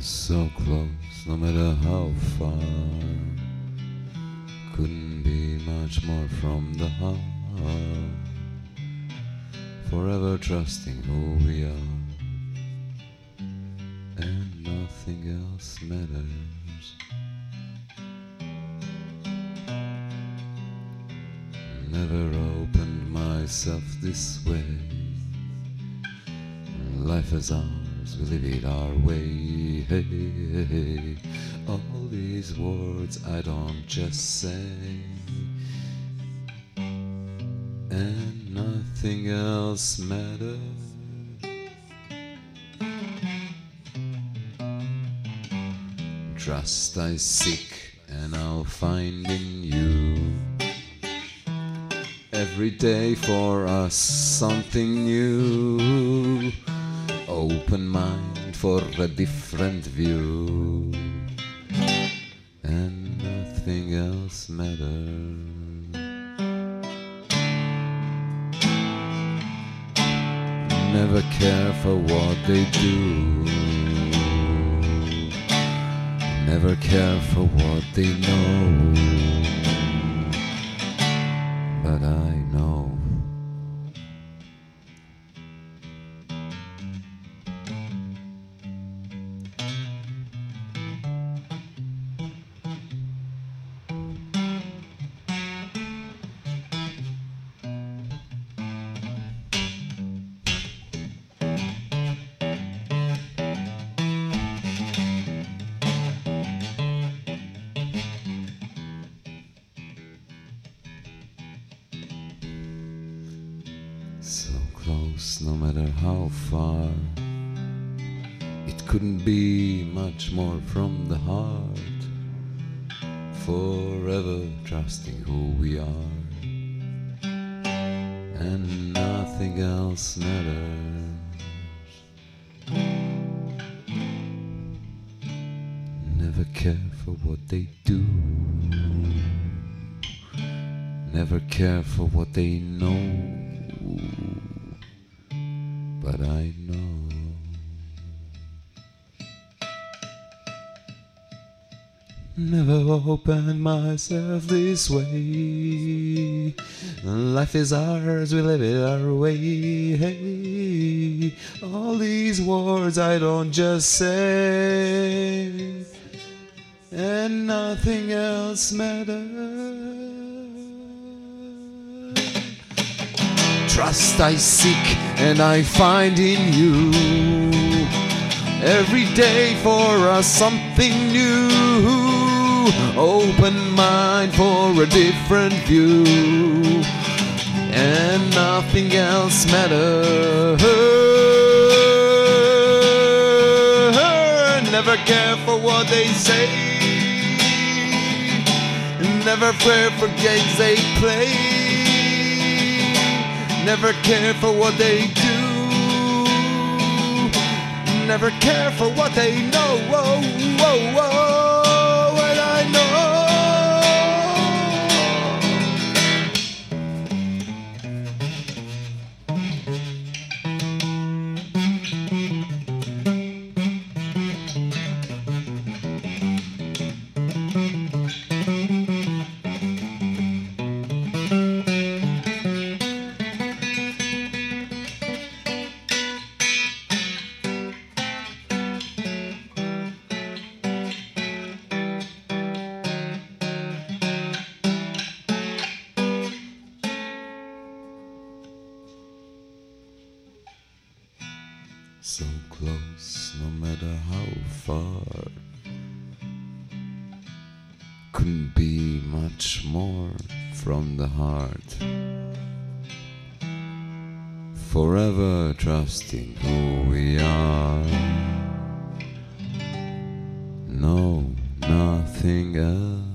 You're so close, no matter how far. Couldn't be much more from the heart. Forever trusting who we are, and nothing else matters. Never opened myself this way. Life is ours, we live it our way. Hey, hey, hey. All these words I don't just say, and nothing else matters. Trust I seek, and I'll find in you. Every day for us something new. Open mind for a different view, and nothing else matters. Never care for what they do, never care for what they know, but I know. So close, no matter how far. It couldn't be much more from the heart. Forever trusting who we are, and nothing else matters. Never care for what they do, never care for what they know, but I know. Never opened myself this way. Life is ours, we live it our way. Hey, all these words I don't just say, and nothing else matters. Trust I seek, and I find in you. Every day for us something new. Open mind for a different view, and nothing else matters. Never care for what they say, never care for games they play, never care for what they do, never care for what they know. Whoa, whoa, whoa, what I know. So close, no matter how far. Couldn't be much more from the heart. Forever trusting who we are. No, nothing else.